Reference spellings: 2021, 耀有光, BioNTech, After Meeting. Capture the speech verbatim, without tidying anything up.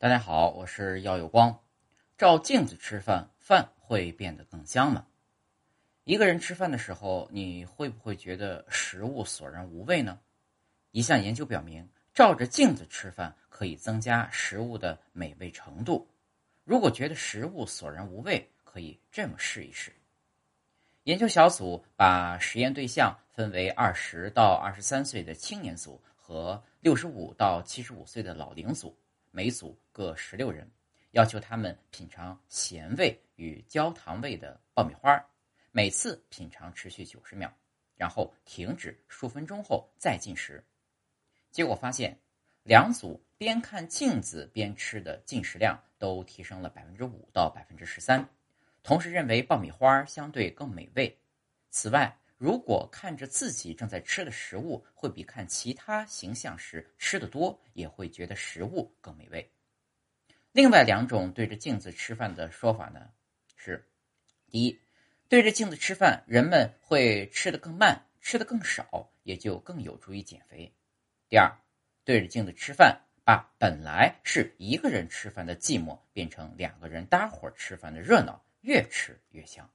大家好，我是耀有光。照镜子吃饭，饭会变得更香吗？一个人吃饭的时候，你会不会觉得食物索然无味呢？一项研究表明，照着镜子吃饭可以增加食物的美味程度。如果觉得食物索然无味，可以这么试一试。研究小组把实验对象分为二十到二十三岁的青年组和六十五到七十五岁的老龄组，每组各十六人，要求他们品尝咸味与焦糖味的爆米花，每次品尝持续九十秒，然后停止数分钟后再进食。结果发现，两组边看镜子边吃的进食量都提升了 百分之五到百分之十三，同时认为爆米花相对更美味。此外，如果看着自己正在吃的食物，会比看其他形象时吃得多，也会觉得食物更美味。另外两种对着镜子吃饭的说法呢是：第一，对着镜子吃饭，人们会吃得更慢，吃得更少，也就更有助于减肥。第二，对着镜子吃饭，把本来是一个人吃饭的寂寞变成两个人搭伙吃饭的热闹，越吃越香。